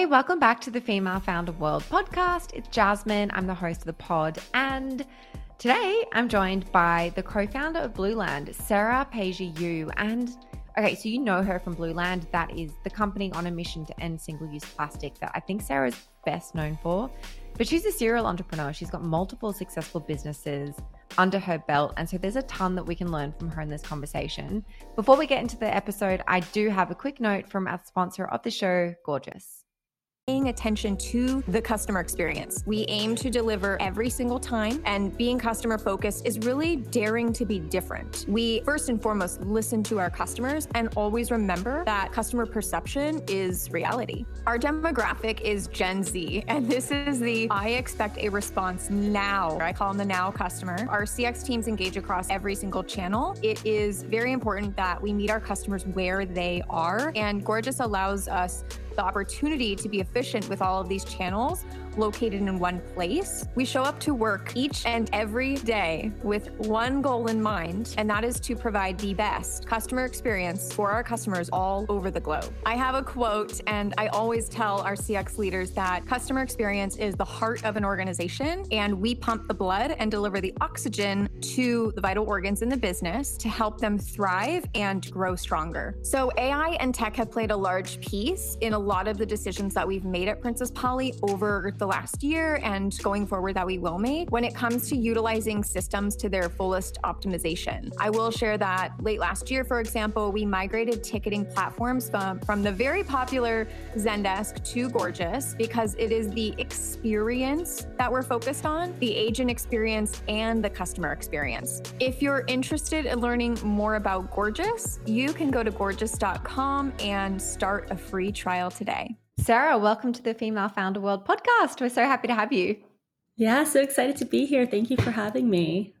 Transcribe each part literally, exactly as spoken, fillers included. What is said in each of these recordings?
Hey, welcome back to the Female Founder World podcast. It's Jasmine. I'm the host of the pod. And today I'm joined by the co-founder of Blueland, Sarah Paiji Yoo. And okay, so you know her from Blueland. That is the company on a mission to end single-use plastic that I think Sarah's best known for. But she's a serial entrepreneur. She's got multiple successful businesses under her belt. And so there's a ton that we can learn from her in this conversation. Before we get into the episode, I do have a quick note from our sponsor of the show, Gorgias. Paying attention to the customer experience. We aim to deliver every single time, and being customer focused is really daring to be different. We first and foremost listen to our customers and always remember that customer perception is reality. Our demographic is Gen Z, and this is the I expect a response now. I call them the now customer. Our C X teams engage across every single channel. It is very important that we meet our customers where they are, and Gorgias allows us the opportunity to be efficient with all of these channels located in one place. We show up to work each and every day with one goal in mind, and that is to provide the best customer experience for our customers all over the globe. I have a quote, and I always tell our C X leaders that customer experience is the heart of an organization, and we pump the blood and deliver the oxygen to the vital organs in the business to help them thrive and grow stronger. So A I and tech have played a large piece in a lot of the decisions that we've made at Princess Polly over the last year and going forward that we will make when it comes to utilizing systems to their fullest optimization. I will share that late last year, for example, we migrated ticketing platforms from, from the very popular Zendesk to Gorgias, because it is the experience that we're focused on, the agent experience and the customer experience. If you're interested in learning more about Gorgias, you can go to gorgias dot com and start a free trial today. Sarah, welcome to the Female Founder World podcast. We're so happy to have you. Yeah, so excited to be here. Thank you for having me.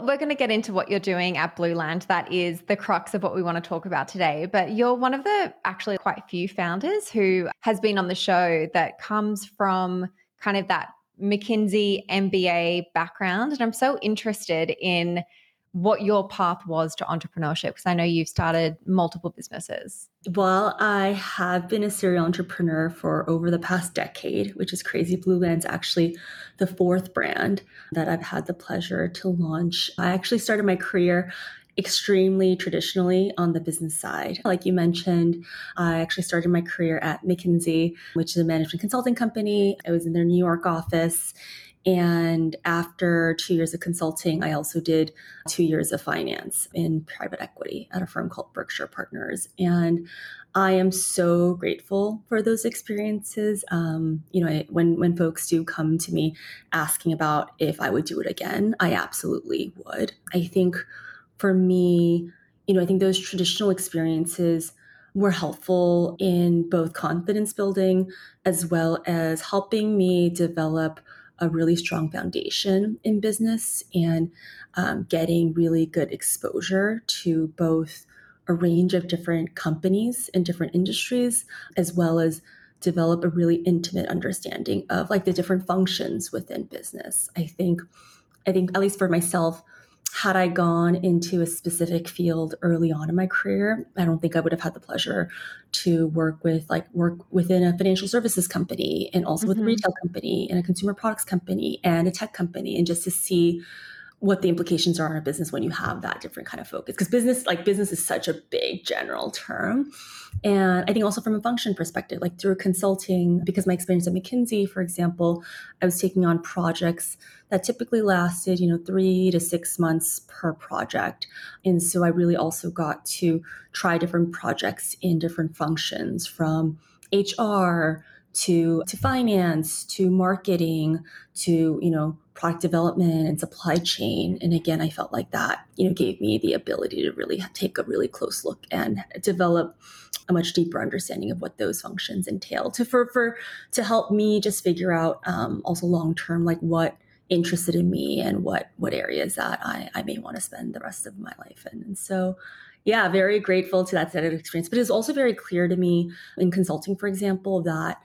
We're going to get into what you're doing at Blueland. That is the crux of what we want to talk about today. But you're one of the actually quite few founders who has been on the show that comes from kind of that McKinsey M B A background. And I'm so interested in what your path was to entrepreneurship, because I know you've started multiple businesses. Well, I have been a serial entrepreneur for over the past decade, which is crazy. Blueland's actually the fourth brand that I've had the pleasure to launch. I actually started my career extremely traditionally on the business side. Like you mentioned, I actually started my career at McKinsey, which is a management consulting company. I was in their New York office. And after two years of consulting, I also did two years of finance in private equity at a firm called Berkshire Partners. And I am so grateful for those experiences. Um, you know, I, when, when folks do come to me asking about if I would do it again, I absolutely would. I think for me, you know, I think those traditional experiences were helpful in both confidence building as well as helping me develop a really strong foundation in business and um, getting really good exposure to both a range of different companies and different industries, as well as develop a really intimate understanding of like the different functions within business. I think, I think at least for myself, had I gone into a specific field early on in my career, I don't think I would have had the pleasure to work with like work within a financial services company and also mm-hmm. with a retail company and a consumer products company and a tech company, and just to see what the implications are on a business when you have that different kind of focus. Because business, like business is such a big general term. And I think also from a function perspective, like through consulting, because my experience at McKinsey, for example, I was taking on projects that typically lasted, you know, three to six months per project. And so I really also got to try different projects in different functions, from H R to, to finance, to marketing, to, you know, product development and supply chain. And again, I felt like that, you know, gave me the ability to really take a really close look and develop a much deeper understanding of what those functions entail to for, for to help me just figure out um, also long term, like what interested in me and what what areas that I, I may want to spend the rest of my life in. And so yeah, very grateful to that set of experience. But it's also very clear to me in consulting, for example, that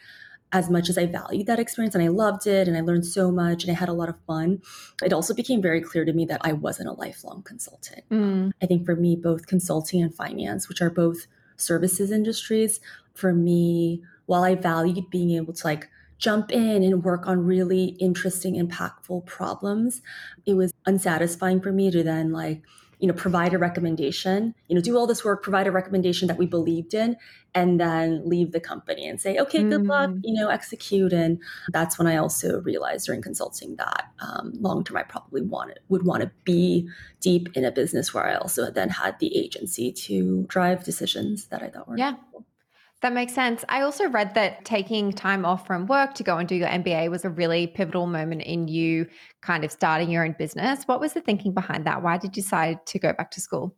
as much as I valued that experience and I loved it and I learned so much and I had a lot of fun, it also became very clear to me that I wasn't a lifelong consultant. Mm. I think for me, both consulting and finance, which are both services industries, for me, while I valued being able to like jump in and work on really interesting, impactful problems, it was unsatisfying for me to then like, you know, provide a recommendation, you know, do all this work, provide a recommendation that we believed in, and then leave the company and say, okay, good mm. luck, you know, execute. And that's when I also realized during consulting that um, long-term, I probably wanted, would want to be deep in a business where I also then had the agency to drive decisions that I thought were yeah. helpful. That makes sense. I also read that taking time off from work to go and do your M B A was a really pivotal moment in you kind of starting your own business. What was the thinking behind that? Why did you decide to go back to school?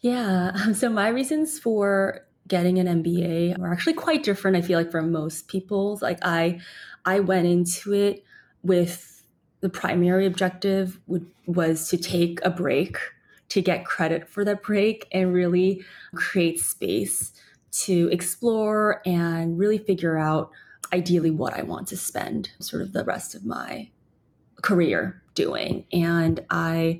Yeah. So my reasons for getting an M B A were actually quite different, I feel like, from most people's. Like I, I went into it with the primary objective would, was to take a break, to get credit for that break and really create space to explore and really figure out ideally what I want to spend sort of the rest of my career doing. And I,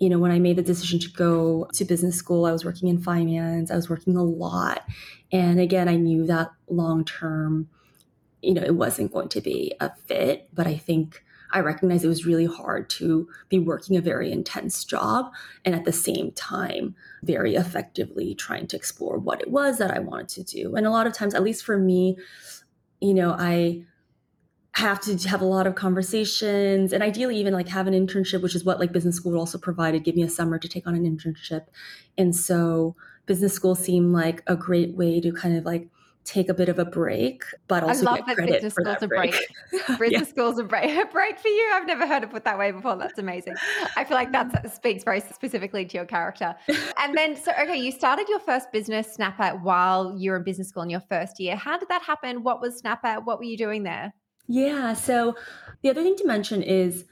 you know, when I made the decision to go to business school, I was working in finance, I was working a lot. And again, I knew that long term, you know, it wasn't going to be a fit, but I think I recognized it was really hard to be working a very intense job and at the same time, very effectively trying to explore what it was that I wanted to do. And a lot of times, at least for me, you know, I have to have a lot of conversations and ideally even like have an internship, which is what like business school also provided, give me a summer to take on an internship. And so business school seemed like a great way to kind of like take a bit of a break, but also I love get that credit business for that break. break. Business yeah. school's a break. A break for you. I've never heard it put that way before. That's amazing. I feel like that speaks very specifically to your character. And then, so, okay, you started your first business, Snapback, while you were in business school in your first year. How did that happen? What was Snapback? What were you doing there? Yeah. So the other thing to mention is,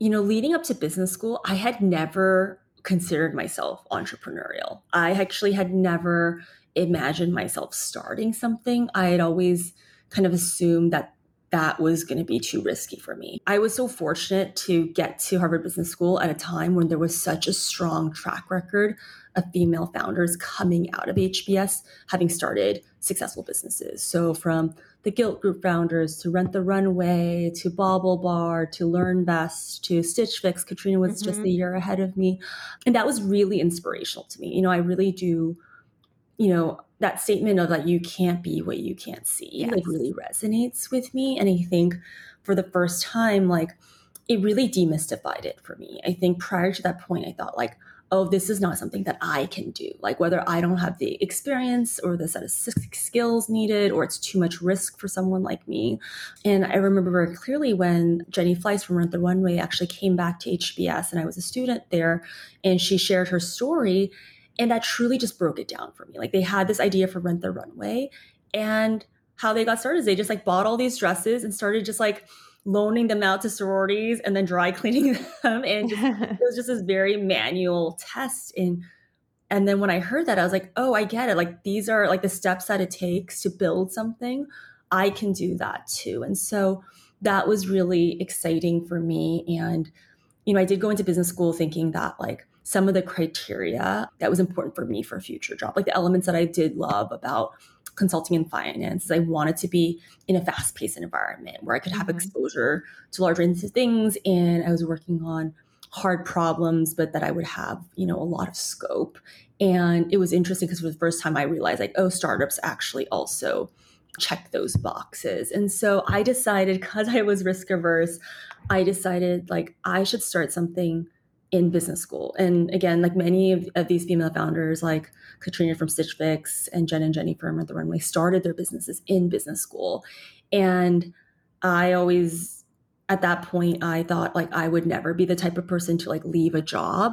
you know, leading up to business school, I had never considered myself entrepreneurial. I actually had never imagine myself starting something. I had always kind of assumed that that was going to be too risky for me. I was so fortunate to get to Harvard Business School at a time when there was such a strong track record of female founders coming out of H B S, having started successful businesses. So from the Gilt Group founders to Rent the Runway, to BaubleBar, to LearnVest, to Stitch Fix. Katrina was mm-hmm. just a year ahead of me. And that was really inspirational to me. You know, I really do you know, that statement of like, you can't be what you can't see, yes. like really resonates with me. And I think for the first time, like it really demystified it for me. I think prior to that point, I thought like, oh, this is not something that I can do. Like whether I don't have the experience or the set of skills needed, or it's too much risk for someone like me. And I remember very clearly when Jenny Fleiss from Rent the Runway actually came back to H B S and I was a student there and she shared her story. And that truly just broke it down for me. Like they had this idea for Rent the Runway, and how they got started is they just like bought all these dresses and started just like loaning them out to sororities and then dry cleaning them. And just, it was just this very manual test. And, and then when I heard that, I was like, oh, I get it. Like these are like the steps that it takes to build something. I can do that too. And so that was really exciting for me. And, you know, I did go into business school thinking that like, some of the criteria that was important for me for a future job, like the elements that I did love about consulting and finance, I wanted to be in a fast-paced environment where I could have mm-hmm. exposure to large things, and I was working on hard problems, but that I would have, you know, a lot of scope. And it was interesting because for the first time I realized like, oh, startups actually also check those boxes. And so I decided, because I was risk averse, I decided like I should start something in business school. And again, like many of, of these female founders, like Katrina from Stitch Fix and Jen and Jenny from Rent the Runway, started their businesses in business school. And I always, at that point, I thought like I would never be the type of person to like leave a job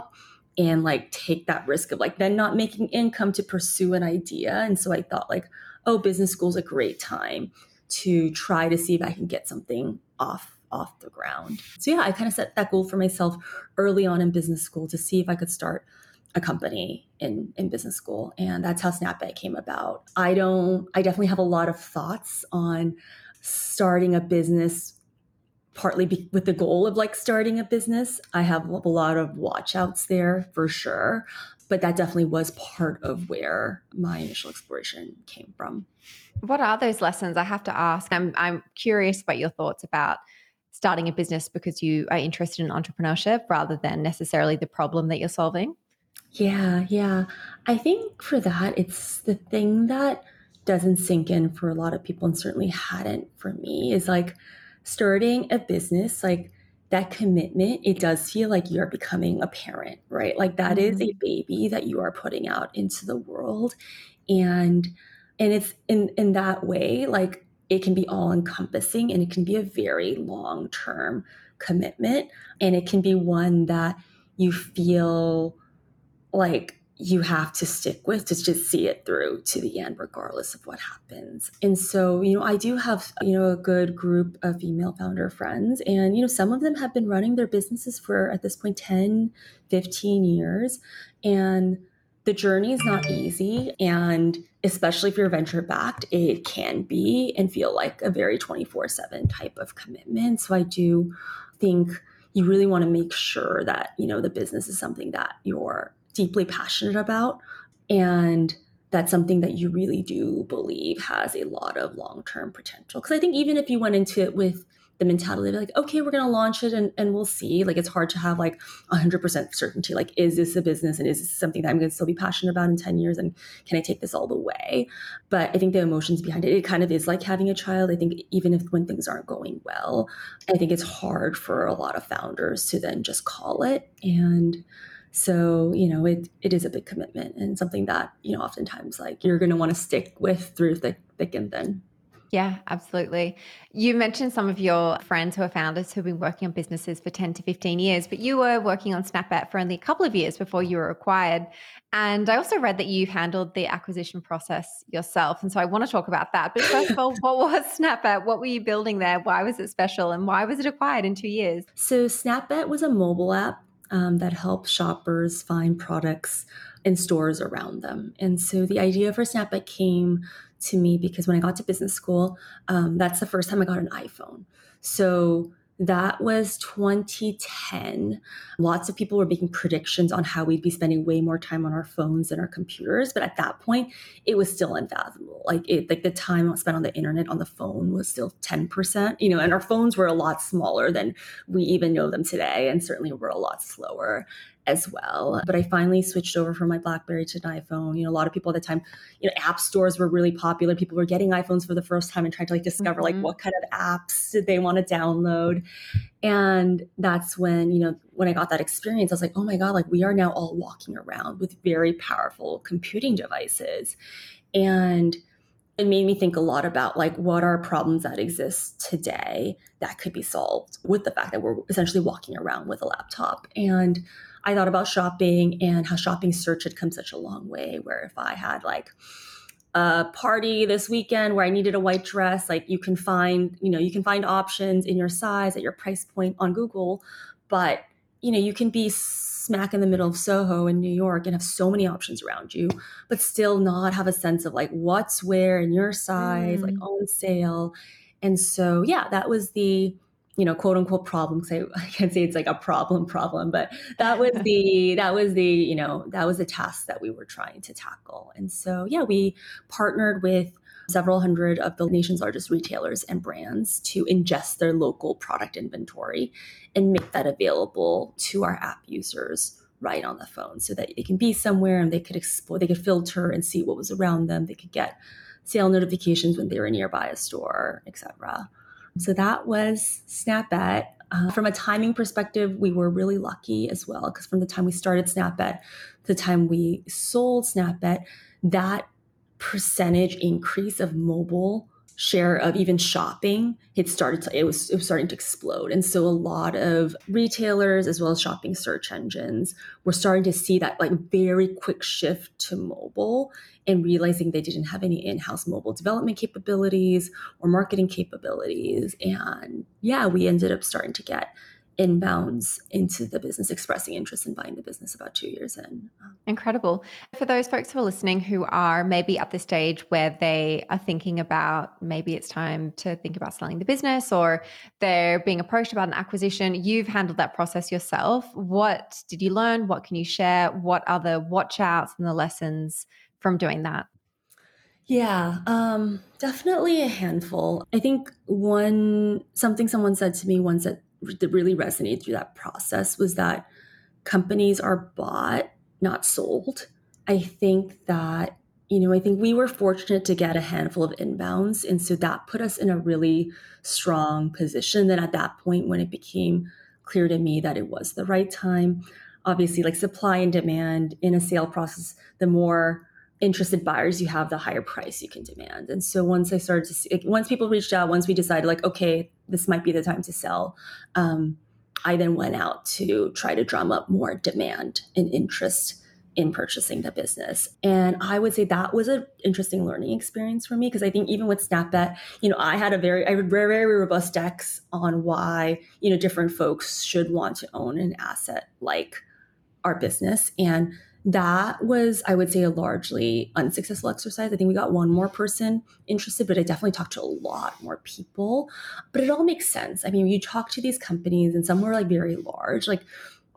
and like take that risk of like then not making income to pursue an idea. And so I thought like, oh, business school is a great time to try to see if I can get something off off the ground. So yeah, I kind of set that goal for myself early on in business school to see if I could start a company in, in business school. And that's how Snapback came about. I don't, I definitely have a lot of thoughts on starting a business, partly be, with the goal of like starting a business. I have a lot of watch outs there for sure. but that definitely was part of where my initial exploration came from. What are those lessons? I have to ask. I'm I'm curious about your thoughts about starting a business because you are interested in entrepreneurship rather than necessarily the problem that you're solving. Yeah, yeah. I think for that, it's the thing that doesn't sink in for a lot of people, and certainly hadn't for me, is like starting a business, like that commitment, it does feel like you're becoming a parent, right? Like that mm-hmm. is a baby that you are putting out into the world. And and it's in, in that way, like it can be all encompassing and it can be a very long-term commitment. And it can be one that you feel like you have to stick with to just see it through to the end, regardless of what happens. And so, you know, I do have, you know, a good group of female founder friends, and, you know, some of them have been running their businesses for, at this point, ten, fifteen years. And the journey is not easy. And especially if you're venture backed, it can be and feel like a very twenty-four seven type of commitment. So I do think you really want to make sure that, you know, the business is something that you're deeply passionate about, and that's something that you really do believe has a lot of long-term potential. Because I think even if you went into it with the mentality of like, okay, we're going to launch it and, and we'll see, like it's hard to have like one hundred percent certainty, like is this a business and is this something that I'm going to still be passionate about in ten years, and can I take this all the way? But I think the emotions behind it, it kind of is like having a child. I think even if when things aren't going well, I think it's hard for a lot of founders to then just call it. And so, you know, it it is a big commitment and something that, you know, oftentimes like you're going to want to stick with through thick, thick and thin. Yeah, absolutely. You mentioned some of your friends who are founders who've been working on businesses for ten to fifteen years, but you were working on Snapback for only a couple of years before you were acquired. And I also read that you handled the acquisition process yourself. And so I want to talk about that. But first of all, what was Snapback? What were you building there? Why was it special? And why was it acquired in two years? So Snapback was a mobile app Um, that helps shoppers find products in stores around them. And so the idea for Snapback came to me because when I got to business school, um, that's the first time I got an iPhone. So that was twenty ten. Lots of people were making predictions on how we'd be spending way more time on our phones than our computers. But at that point, it was still unfathomable. Like it, like the time spent on the internet on the phone was still ten percent, you know, and our phones were a lot smaller than we even know them today. And certainly were a lot slower as well. But I finally switched over from my BlackBerry to an iPhone. You know, a lot of people at the time, you know, app stores were really popular. People were getting iPhones for the first time and trying to like discover mm-hmm. like what kind of apps did they want to download. And that's when, you know, when I got that experience, I was like, oh my God, like we are now all walking around with very powerful computing devices. And it made me think a lot about like what are problems that exist today that could be solved with the fact that we're essentially walking around with a laptop. And I thought about shopping and how shopping search had come such a long way, where if I had like a party this weekend where I needed a white dress, like you can find, you know, you can find options in your size at your price point on Google, but you know, you can be smack in the middle of Soho in New York and have so many options around you, but still not have a sense of like what's where in your size, mm. like on sale. And so, yeah, that was the, you know, quote unquote problem. Cause I, I can't say it's like a problem problem, but that was the, that was the, you know, that was the task that we were trying to tackle. And so, yeah, we partnered with several hundred of the nation's largest retailers and brands to ingest their local product inventory and make that available to our app users right on the phone so that it can be somewhere and they could explore, they could filter and see what was around them. They could get sale notifications when they were nearby a store, et cetera. So that was Snapback. Uh, from a timing perspective, we were really lucky as well, because from the time we started Snapback to the time we sold Snapback, that percentage increase of mobile share of even shopping had started to, it was it was starting to explode. And so a lot of retailers as well as shopping search engines were starting to see that like very quick shift to mobile and realizing they didn't have any in-house mobile development capabilities or marketing capabilities. And yeah, we ended up starting to get inbounds into the business, expressing interest in buying the business about two years in. Incredible. For those folks who are listening who are maybe at the stage where they are thinking about maybe it's time to think about selling the business, or they're being approached about an acquisition, you've handled that process yourself. What did you learn? What can you share? What are the watch outs and the lessons from doing that? Yeah, um, definitely a handful. I think one, something someone said to me once that that really resonated through that process was that companies are bought, not sold. I think that, you know, I think we were fortunate to get a handful of inbounds. And so that put us in a really strong position. Then at that point, when it became clear to me that it was the right time, obviously like supply and demand in a sale process, the more interested buyers you have, the higher price you can demand. And so once I started to see, like, once people reached out, once we decided like, okay, this might be the time to sell, um, I then went out to try to drum up more demand and interest in purchasing the business. And I would say that was an interesting learning experience for me, because I think even with Snapback, you know, I had a very, I had very, very robust decks on why, you know, different folks should want to own an asset like our business. And that was, I would say, a largely unsuccessful exercise. I think we got one more person interested, but I definitely talked to a lot more people. But it all makes sense. I mean, you talk to these companies, and some were like very large, like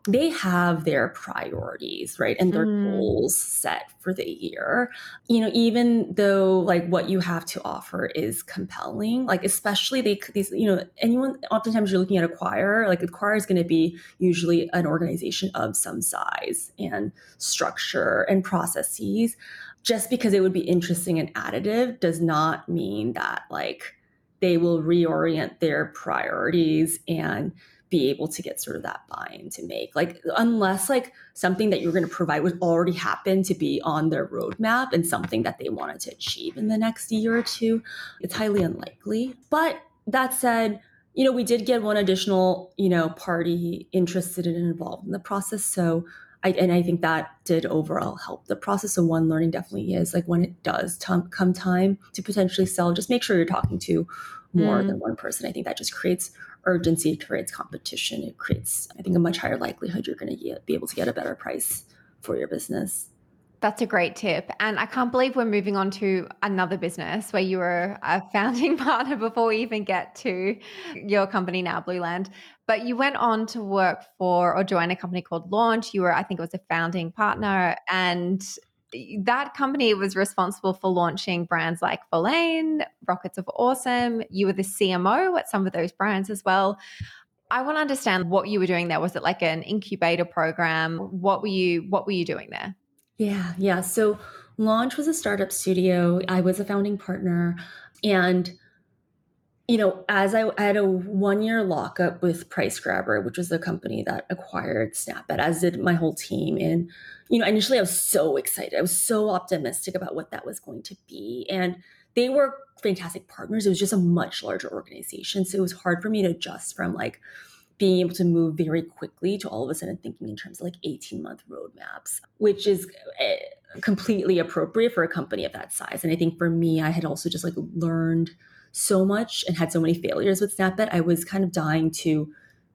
they have their priorities, right? And their mm. goals set for the year. You know, even though like what you have to offer is compelling, like especially they, these, you know, anyone, oftentimes you're looking at acquire, like acquire is going to be usually an organization of some size and structure and processes. Just because it would be interesting and additive does not mean that like they will reorient their priorities and be able to get sort of that buy-in to make, like, unless like something that you're going to provide would already happen to be on their roadmap and something that they wanted to achieve in the next year or two, it's highly unlikely. But that said, you know, we did get one additional, you know, party interested and involved in the process. So I, and I think that did overall help the process. So one learning definitely is like when it does t- come time to potentially sell, just make sure you're talking to more mm. than one person. I think that just creates urgency, it creates competition, it creates, I think, a much higher likelihood you're going to be able to get a better price for your business. That's a great tip. And I can't believe we're moving on to another business where you were a founding partner before we even get to your company now, Blueland. But you went on to work for or join a company called Launch. You were, I think it was a founding partner, and that company was responsible for launching brands like Follain, Rockets of Awesome. You were the C M O at some of those brands as well. I want to understand what you were doing there. Was it like an incubator program? What were you, what were you doing there? Yeah, yeah. So Launch was a startup studio. I was a founding partner. And, you know, as I, I had a one-year lockup with Price Grabber, which was the company that acquired Snapback, as did my whole team. And, you know, initially I was so excited. I was so optimistic about what that was going to be. And they were fantastic partners. It was just a much larger organization. So it was hard for me to adjust from like being able to move very quickly to all of a sudden thinking in terms of like eighteen-month roadmaps, which is completely appropriate for a company of that size. And I think for me, I had also just like learned so much and had so many failures with Snapback. I was kind of dying to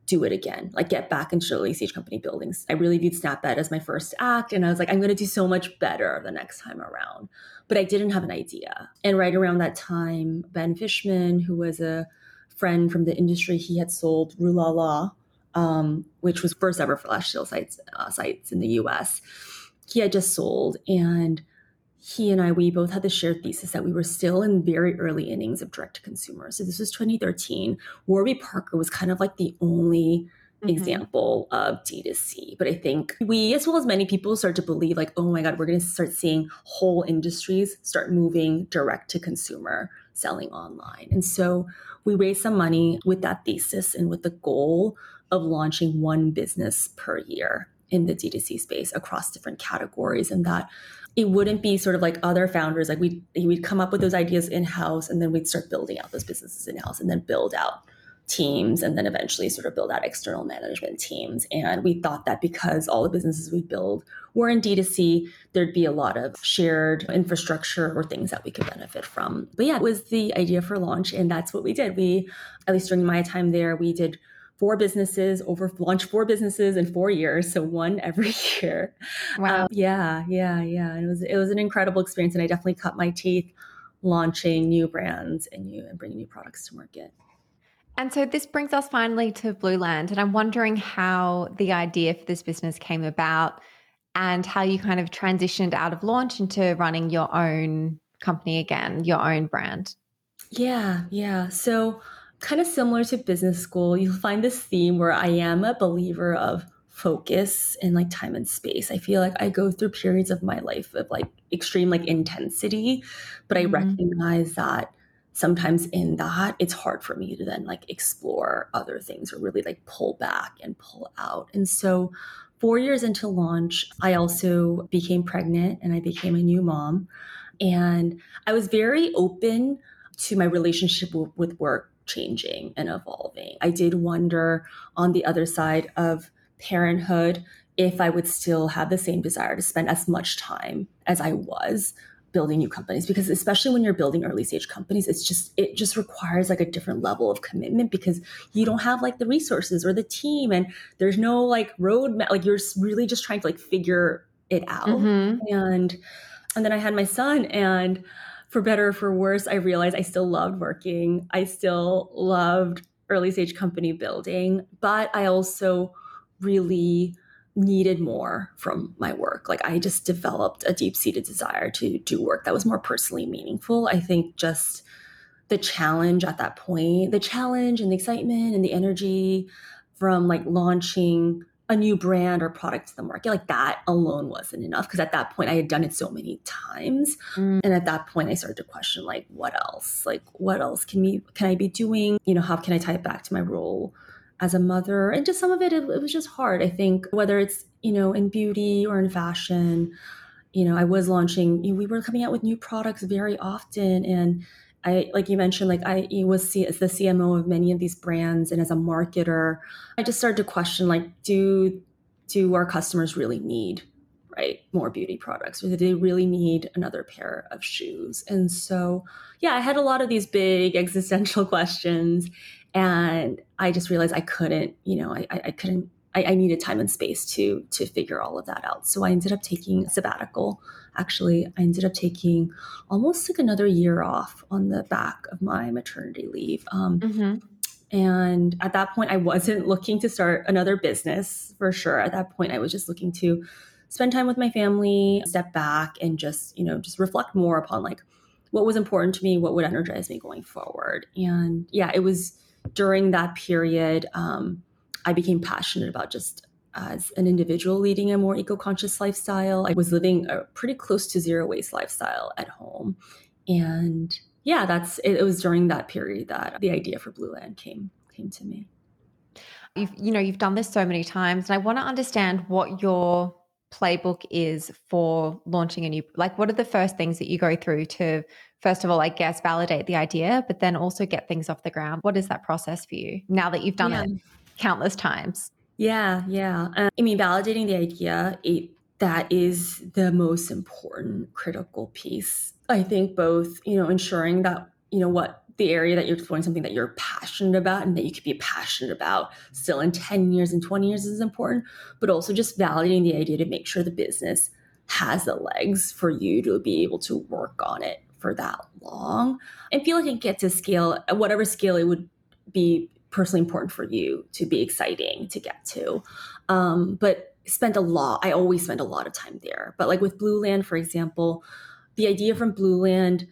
do it again, like get back into early stage company buildings. I really viewed Snapback as my first act. And I was like, I'm going to do so much better the next time around. But I didn't have an idea. And right around that time, Ben Fishman, who was a friend from the industry, he had sold Rue La La, um, which was first ever flash sale sites, uh, sites in the U S. He had just sold, and he and I, we both had the shared thesis that we were still in very early innings of direct to consumer. So this was twenty thirteen. Warby Parker was kind of like the only mm-hmm. example of D two C. But I think we, as well as many people, start to believe like, oh my God, we're going to start seeing whole industries start moving direct to consumer, selling online. And so we raised some money with that thesis and with the goal of launching one business per year in the D two C space across different categories, and that it wouldn't be sort of like other founders. Like we'd, we'd come up with those ideas in-house, and then we'd start building out those businesses in-house, and then build out teams, and then eventually sort of build out external management teams. And we thought that because all the businesses we build were in D two C, there'd be a lot of shared infrastructure or things that we could benefit from. But yeah, it was the idea for Launch, and that's what we did. We, at least during my time there, we did four businesses over launched four businesses in four years. So one every year. Wow. Um, yeah. Yeah. Yeah. And it was, it was an incredible experience, and I definitely cut my teeth launching new brands and new and bringing new products to market. And so this brings us finally to Blueland. And I'm wondering how the idea for this business came about and how you kind of transitioned out of launch into running your own company again, your own brand. Yeah. Yeah. So kind of similar to business school, you'll find this theme where I am a believer of focus and like time and space. I feel like I go through periods of my life of like extreme like intensity, but I mm-hmm. recognize that sometimes in that it's hard for me to then like explore other things or really like pull back and pull out. And so four years into launch, I also became pregnant and I became a new mom. And I was very open to my relationship w- with work changing and evolving. I did wonder on the other side of parenthood if I would still have the same desire to spend as much time as I was building new companies, because especially when you're building early stage companies, it's just, it just requires like a different level of commitment because you don't have like the resources or the team, and there's no like roadmap, like you're really just trying to like figure it out. Mm-hmm. And, and then I had my son, and for better or for worse, I realized I still loved working. I still loved early stage company building, but I also really needed more from my work. Like I just developed a deep-seated desire to do work that was more personally meaningful. I think just the challenge at that point, the challenge and the excitement and the energy from like launching a new brand or product to the market, like that alone wasn't enough. Because at that point I had done it so many times. Mm. And at that point I started to question like, what else? Like what else can we, can I be doing? You know, how can I tie it back to my role as a mother? And just some of it, it, it was just hard. I think whether it's, you know, in beauty or in fashion, you know, I was launching, you know, we were coming out with new products very often. And I, like you mentioned, like I was C- as the C M O of many of these brands. And as a marketer, I just started to question, like, do, do our customers really need, right, more beauty products, or do they really need another pair of shoes? And so, yeah, I had a lot of these big existential questions. And I just realized I couldn't, you know, I, I couldn't, I, I needed time and space to, to figure all of that out. So I ended up taking a sabbatical. Actually, I ended up taking almost like another year off on the back of my maternity leave. Um, mm-hmm. And at that point, I wasn't looking to start another business for sure. At that point, I was just looking to spend time with my family, step back, and just, you know, just reflect more upon like what was important to me, what would energize me going forward. And yeah, it was during that period, um, I became passionate about just as an individual leading a more eco-conscious lifestyle. I was living a pretty close to zero waste lifestyle at home. And yeah, that's it, it was during that period that the idea for Blueland came came to me. You've, you know, you've done this so many times, and I want to understand what your playbook is for launching a new, like what are the first things that you go through to, first of all, I guess, validate the idea, but then also get things off the ground. What is that process for you now that you've done yeah. it countless times? Yeah, yeah. Um, I mean, validating the idea, it, that is the most important critical piece. I think both, you know, ensuring that, you know, what the area that you're exploring, something that you're passionate about and that you could be passionate about still in ten years and twenty years is important, but also just validating the idea to make sure the business has the legs for you to be able to work on it for that long and feel like it gets to scale, whatever scale it would be personally important for you to be exciting to get to. Um, but spent a lot, I always spend a lot of time there. But like with Blueland, for example, the idea from Blueland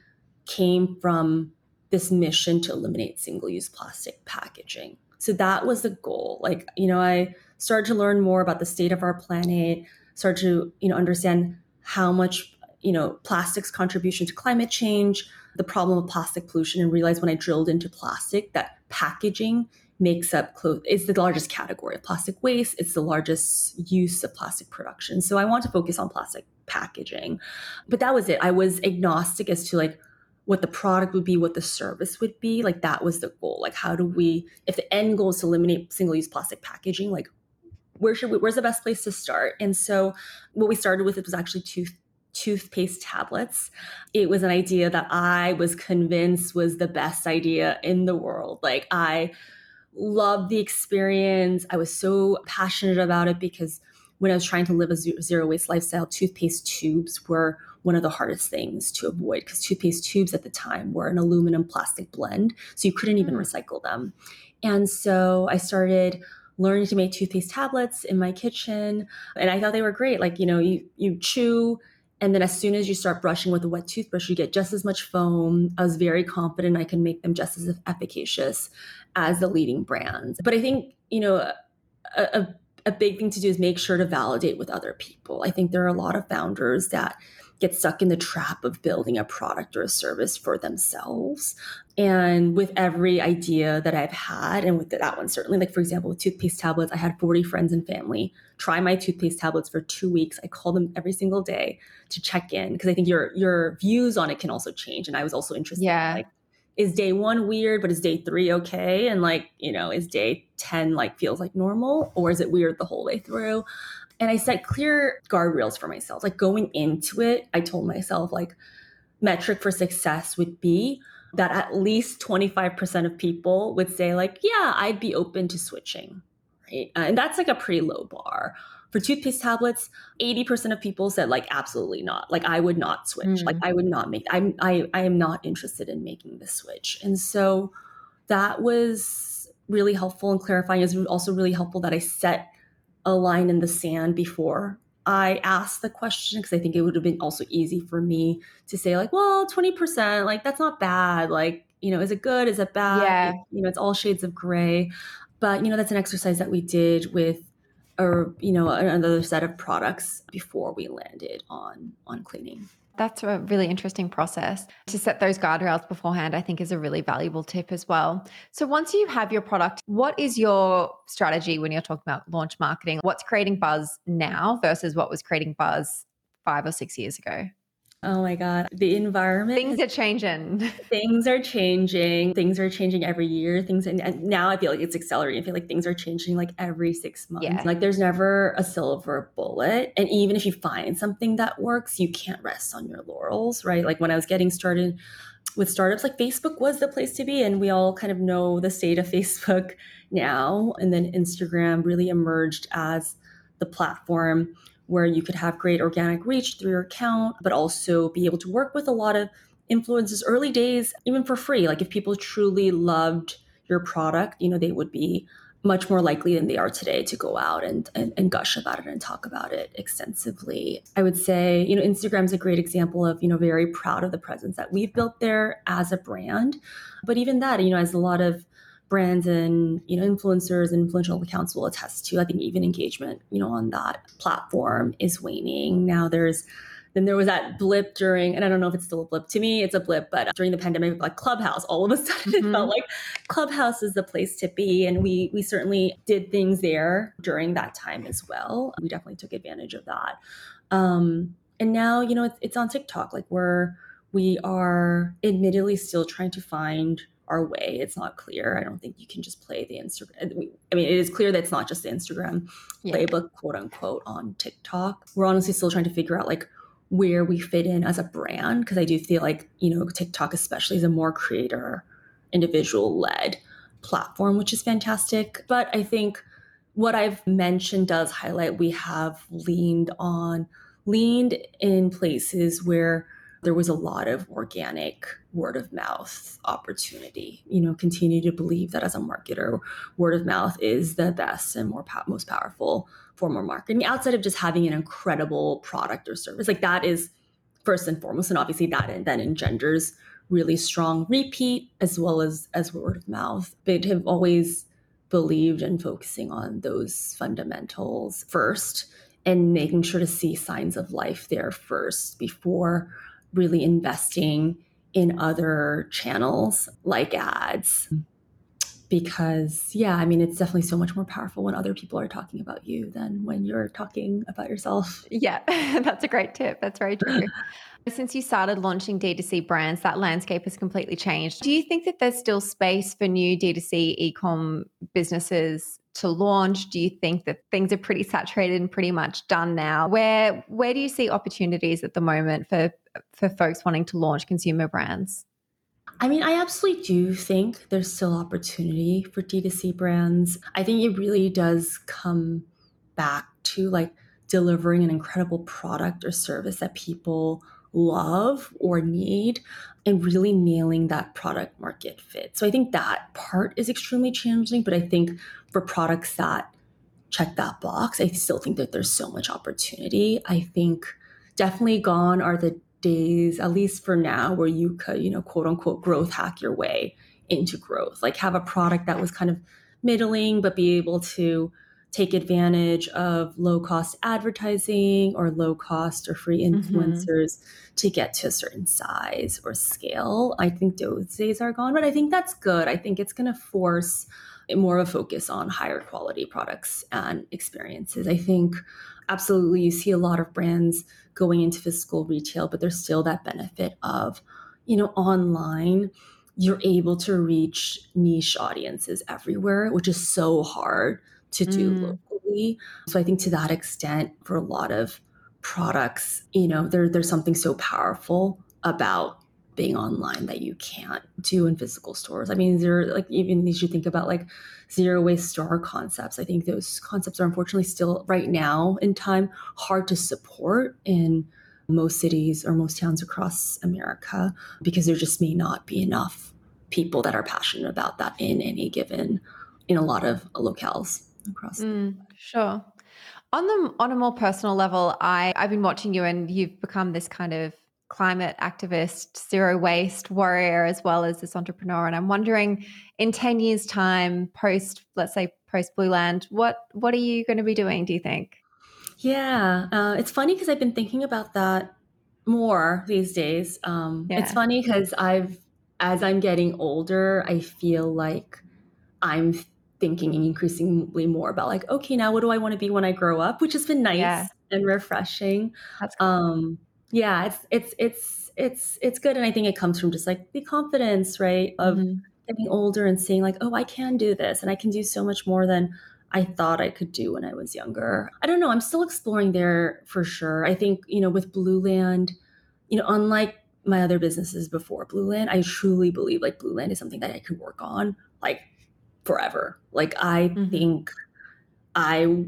came from this mission to eliminate single-use plastic packaging. So that was the goal. Like, you know, I started to learn more about the state of our planet, started to, you know, understand how much, you know, plastic's contribution to climate change, the problem of plastic pollution, and realized when I drilled into plastic that packaging makes up clothes. It's the largest category of plastic waste. It's the largest use of plastic production. So I want to focus on plastic packaging. But that was it. I was agnostic as to like what the product would be, what the service would be. Like that was the goal. Like how do we, if the end goal is to eliminate single-use plastic packaging, like where should we, where's the best place to start? And so what we started with, it was actually two toothpaste tablets. It was an idea that I was convinced was the best idea in the world. Like I loved the experience. I was so passionate about it because when I was trying to live a zero waste lifestyle, toothpaste tubes were one of the hardest things to avoid because toothpaste tubes at the time were an aluminum plastic blend. So you couldn't even recycle them. And so I started learning to make toothpaste tablets in my kitchen. And I thought they were great. Like, you know, you, you chew, and then as soon as you start brushing with a wet toothbrush, you get just as much foam. I was very confident I can make them just as efficacious as the leading brands. But I think, you know, a, a, a big thing to do is make sure to validate with other people. I think there are a lot of founders that get stuck in the trap of building a product or a service for themselves. And with every idea that I've had, and with that one, certainly, like for example, with toothpaste tablets, I had forty friends and family try my toothpaste tablets for two weeks. I called them every single day to check in because I think your your views on it can also change. And I was also interested, yeah. in, like, is day one weird, but is day three okay? And like, you know, is day ten like feels like normal, or is it weird the whole way through? And I set clear guardrails for myself. Like going into it, I told myself like metric for success would be that at least twenty-five percent of people would say like, yeah, I'd be open to switching, right? And that's like a pretty low bar. For toothpaste tablets, eighty percent of people said like, absolutely not. Like I would not switch. Mm-hmm. Like I would not make, I'm, I, I am not interested in making this switch. And so that was really helpful and clarifying. It was also really helpful that I set a line in the sand before I asked the question, because I think it would have been also easy for me to say like, well, twenty percent, like that's not bad. Like, you know, is it good? Is it bad? Yeah. Like, you know, it's all shades of gray. But, you know, that's an exercise that we did with, or, you know, another set of products before we landed on, on cleaning. That's a really interesting process. To set those guardrails beforehand, I think is a really valuable tip as well. So once you have your product, what is your strategy when you're talking about launch marketing? What's creating buzz now versus what was creating buzz five or six years ago? Oh my God. The environment. Things are changing. Things are changing. Things are changing every year. Things and now I feel like it's accelerating. I feel like things are changing like every six months. Yeah. Like there's never a silver bullet. And even if you find something that works, you can't rest on your laurels, right? Like when I was getting started with startups, like Facebook was the place to be. And we all kind of know the state of Facebook now. And then Instagram really emerged as the platform where you could have great organic reach through your account, but also be able to work with a lot of influencers early days, even for free. Like if people truly loved your product, you know, they would be much more likely than they are today to go out and, and, and gush about it and talk about it extensively. I would say, you know, Instagram is a great example of, you know, very proud of the presence that we've built there as a brand. But even that, you know, as a lot of brands and, you know, influencers and influential accounts will attest to, I think even engagement, you know, on that platform is waning. Now there's, then there was that blip during, and I don't know if it's still a blip. To me, it's a blip, but during the pandemic, like Clubhouse, all of a sudden mm-hmm. it felt like Clubhouse is the place to be. And we we certainly did things there during that time as well. We definitely took advantage of that. Um, and now, you know, it's, it's on TikTok. Like we're, we are admittedly still trying to find our way. It's not clear. I don't think you can just play the Instagram. I mean, it is clear that it's not just the Instagram yeah. playbook, quote unquote, on TikTok. We're honestly still trying to figure out like where we fit in as a brand. Cause I do feel like, you know, TikTok especially is a more creator, individual led platform, which is fantastic. But I think what I've mentioned does highlight, we have leaned on, leaned in places where there was a lot of organic word of mouth opportunity. You know, continue to believe that as a marketer, word of mouth is the best and more po- most powerful form of marketing outside of just having an incredible product or service. Like that is first and foremost. And obviously that then engenders really strong repeat as well as, as word of mouth. But have always believed in focusing on those fundamentals first and making sure to see signs of life there first before really investing in other channels like ads, because yeah, I mean, it's definitely so much more powerful when other people are talking about you than when you're talking about yourself. Yeah, that's a great tip. That's very true. Since you started launching D two C brands, that landscape has completely changed. Do you think that there's still space for new D two C e-com businesses to launch? Do you think that things are pretty saturated and pretty much done now? Where where do you see opportunities at the moment for for folks wanting to launch consumer brands? I mean, I absolutely do think there's still opportunity for D two C brands. I think it really does come back to like delivering an incredible product or service that people love or need and really nailing that product market fit. So I think that part is extremely challenging, but I think for products that check that box, I still think that there's so much opportunity. I think definitely gone are the days, at least for now, where you could, you know, quote unquote, growth hack your way into growth, like have a product that was kind of middling, but be able to take advantage of low cost advertising or low cost or free influencers mm-hmm. to get to a certain size or scale. I think those days are gone, but I think that's good. I think it's going to force more of a focus on higher quality products and experiences. I think absolutely you see a lot of brands going into physical retail, but there's still that benefit of, you know, online, you're able to reach niche audiences everywhere, which is so hard to do mm. locally. So I think to that extent, for a lot of products, you know, there, there's something so powerful about being online that you can't do in physical stores. I mean, there like even as you think about like zero waste store concepts, I think those concepts are unfortunately still right now in time hard to support in most cities or most towns across America because there just may not be enough people that are passionate about that in any given in a lot of locales across. Mm, sure. On the on a more personal level, I I've been watching you and you've become this kind of climate activist, zero waste warrior, as well as this entrepreneur. And I'm wondering in ten years time, post, let's say post Blueland, what, what are you going to be doing, do you think? Yeah. Uh, it's funny because I've been thinking about that more these days. Um, yeah. It's funny because I've, as I'm getting older, I feel like I'm thinking increasingly more about like, okay, now what do I want to be when I grow up? Which has been nice yeah. and refreshing. That's cool. Um, Yeah, it's it's it's it's it's good, and I think it comes from just like the confidence, right, of mm-hmm. getting older and seeing like, oh, I can do this, and I can do so much more than I thought I could do when I was younger. I don't know. I'm still exploring there for sure. I think, you know, with Blueland, you know, unlike my other businesses before Blueland, I truly believe like Blueland is something that I could work on like forever. Like I mm-hmm. think I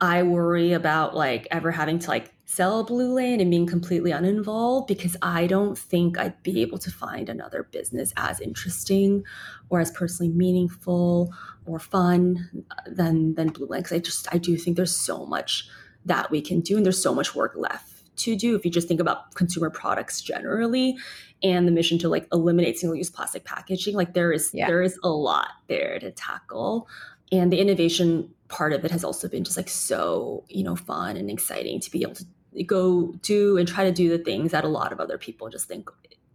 I worry about like ever having to like sell Blueland and being completely uninvolved because I don't think I'd be able to find another business as interesting or as personally meaningful or fun than than Blueland. Because I just I do think there's so much that we can do and there's so much work left to do if you just think about consumer products generally and the mission to like eliminate single-use plastic packaging. Like there is yeah. there is a lot there to tackle. And the innovation part of it has also been just like so, you know, fun and exciting to be able to go do and try to do the things that a lot of other people just think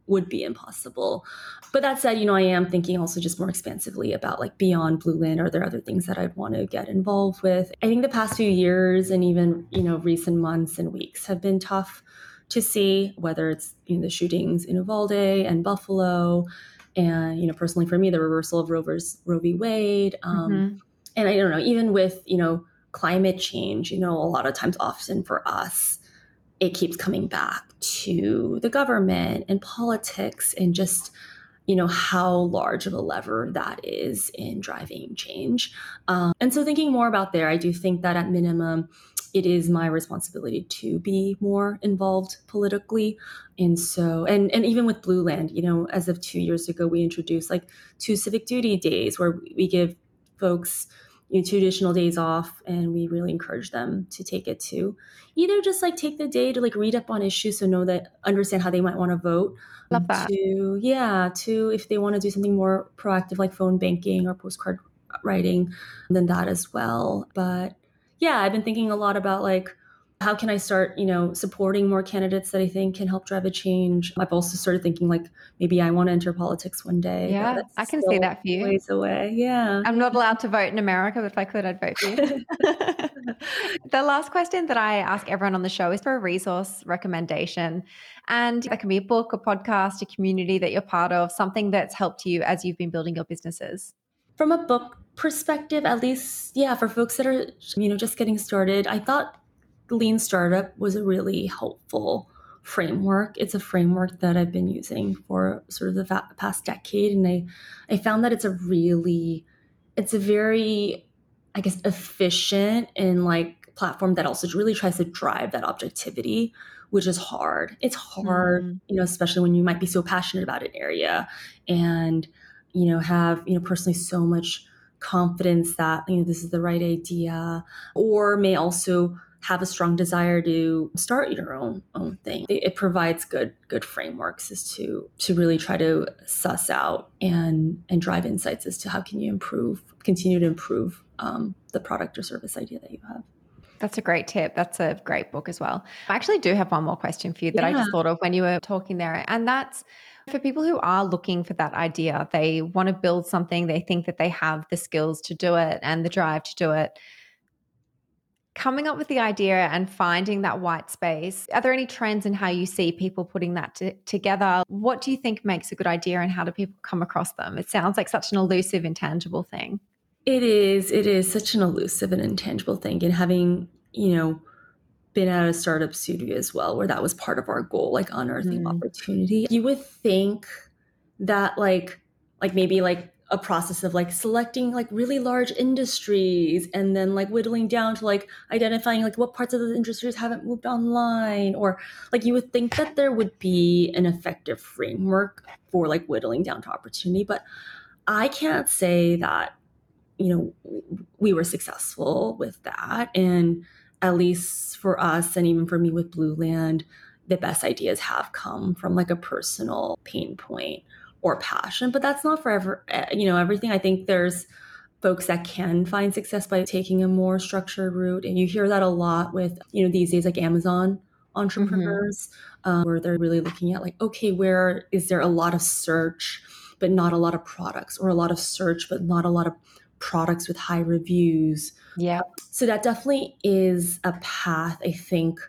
would be impossible. But that said, you know, I am thinking also just more expansively about like beyond Blueland, are there other things that I'd want to get involved with? I think the past few years and even, you know, recent months and weeks have been tough to see, whether it's, you know, the shootings in Uvalde and Buffalo and, you know, personally for me, the reversal of Rover's Roe v. Wade. Um, mm-hmm. And I don't know, even with, you know, climate change, you know, a lot of times often for us, it keeps coming back to the government and politics and just, you know, how large of a lever that is in driving change. Um, and so thinking more about there, I do think that at minimum, it is my responsibility to be more involved politically. And so, and, and even with Blueland, you know, as of two years ago, we introduced like two civic duty days where we give folks, you know, two additional days off, and we really encourage them to take it to either just like take the day to like read up on issues, so know that understand how they might want to vote. Love that. To, yeah, to if they want to do something more proactive like phone banking or postcard writing, then that as well. But yeah, I've been thinking a lot about like how can I start, you know, supporting more candidates that I think can help drive a change. I've also started thinking like maybe I want to enter politics one day. Yeah, I can see that for you. Ways away. Yeah, I'm not allowed to vote in America, but if I could, I'd vote for you. The last question that I ask everyone on the show is for a resource recommendation, and that can be a book, a podcast, a community that you're part of, something that's helped you as you've been building your businesses. From a book perspective, at least, yeah, for folks that are, you know, just getting started, I thought Lean Startup was a really helpful framework. It's a framework that I've been using for sort of the fa- past decade. And I, I found that it's a really, it's a very, I guess, efficient and like platform that also really tries to drive that objectivity, which is hard. It's hard, mm-hmm. you know, especially when you might be so passionate about an area and, you know, have, you know, personally so much confidence that, you know, this is the right idea, or may also have a strong desire to start your own own thing. It, it provides good good frameworks as to to really try to suss out and and drive insights as to how can you improve, continue to improve um, the product or service idea that you have. That's a great tip. That's a great book as well. I actually do have one more question for you that yeah. I just thought of when you were talking there, and that's for people who are looking for that idea. They want to build something. They think that they have the skills to do it and the drive to do it. Coming up with the idea and finding that white space, are there any trends in how you see people putting that t- together? What do you think makes a good idea and how do people come across them? It sounds like such an elusive, intangible thing. It is. It is such an elusive and intangible thing. And having, you know, been at a startup studio as well, where that was part of our goal, like unearthing mm. opportunity, you would think that like, like maybe like, a process of like selecting like really large industries and then like whittling down to like identifying like what parts of the industries haven't moved online, or like you would think that there would be an effective framework for like whittling down to opportunity. But I can't say that, you know, we were successful with that. And at least for us, and even for me with Blueland, the best ideas have come from like a personal pain point or passion. But that's not forever, you know, everything. I think there's folks that can find success by taking a more structured route. And you hear that a lot with, you know, these days, like Amazon entrepreneurs, mm-hmm. um, where they're really looking at like, okay, where is there a lot of search, but not a lot of products, or a lot of search, but not a lot of products with high reviews. Yeah. So that definitely is a path. I think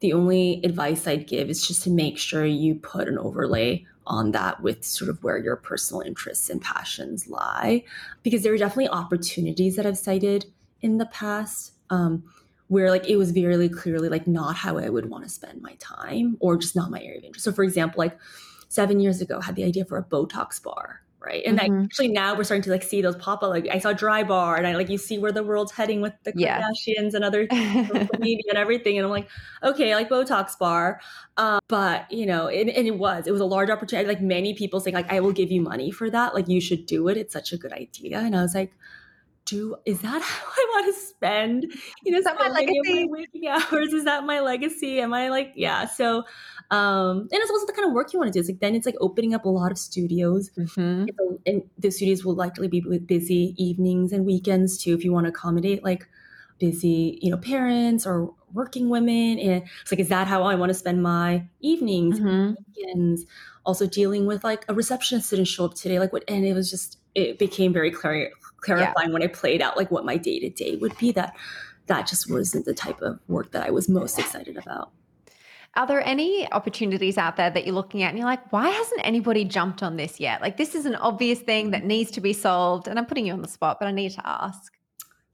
the only advice I'd give is just to make sure you put an overlay on that with sort of where your personal interests and passions lie, because there are definitely opportunities that I've cited in the past um, where like it was very clearly like not how I would want to spend my time, or just not my area of interest. So for example, like seven years ago, I had the idea for a Botox bar, right? And mm-hmm. I, actually now we're starting to like see those pop up. Like I saw Dry Bar, and I like, you see where the world's heading with the yeah. Kardashians and other media and everything. And I'm like, okay, like Botox bar. Uh, but you know, and, and it was, it was a large opportunity. Like many people saying like, I will give you money for that. Like you should do it. It's such a good idea. And I was like, do, is that how I want to spend, you know, is that my legacy? Waking hours? Is that my legacy? Am I like, yeah. So, um, and it's also the kind of work you want to do. It's like, then it's like opening up a lot of studios, mm-hmm. and the studios will likely be with busy evenings and weekends too, if you want to accommodate like busy, you know, parents or working women. And it's like, is that how I want to spend my evenings? Mm-hmm. Weekends? Also dealing with like a receptionist didn't show up today. Like what, and it was just, it became very clear. clarifying yeah. when I played out like what my day-to-day would be, that that just wasn't the type of work that I was most excited about. Are there any opportunities out there that you're looking at and you're like, why hasn't anybody jumped on this yet? Like this is an obvious thing that needs to be solved, and I'm putting you on the spot, but I need to ask.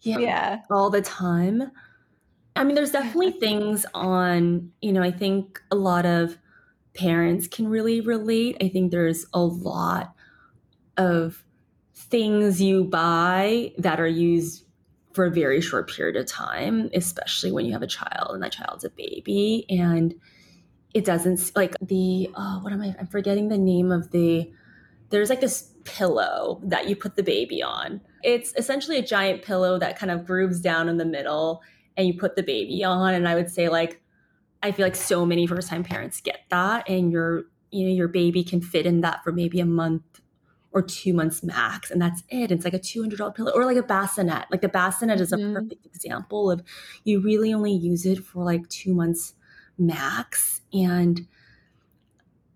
Yeah, yeah. All the time. I mean, there's definitely things on, you know, I think a lot of parents can really relate. I think there's a lot of things you buy that are used for a very short period of time, especially when you have a child and that child's a baby, and it doesn't like the, oh, what am I, I'm forgetting the name of the, there's like this pillow that you put the baby on. It's essentially a giant pillow that kind of grooves down in the middle and you put the baby on. And I would say like, I feel like so many first time parents get that, and your, you know, your baby can fit in that for maybe a month or two months max, and that's it. It's like a two hundred dollars pillow, or like a bassinet. Like the bassinet is a mm-hmm. perfect example of you really only use it for like two months max. And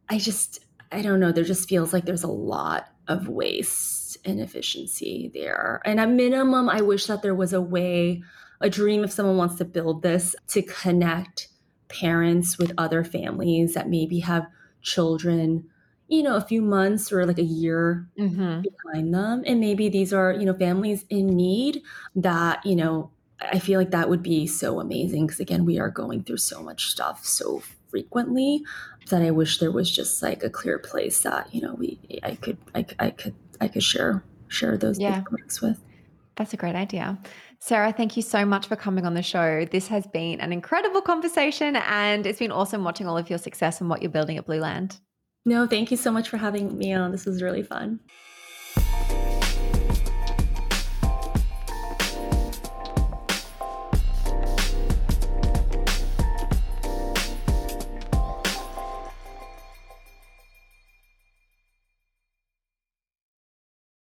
I just, I don't know, there just feels like there's a lot of waste and inefficiency there. And at minimum, I wish that there was a way, a dream if someone wants to build this, to connect parents with other families that maybe have children, you know, a few months or like a year mm-hmm. behind them. And maybe these are, you know, families in need that, you know, I feel like that would be so amazing. Because again, we are going through so much stuff so frequently that I wish there was just like a clear place that, you know, we, I could, I, I could, I could share, share those yeah. products with. That's a great idea. Sarah, thank you so much for coming on the show. This has been an incredible conversation and it's been awesome watching all of your success and what you're building at Blueland. No, thank you so much for having me on. This was really fun.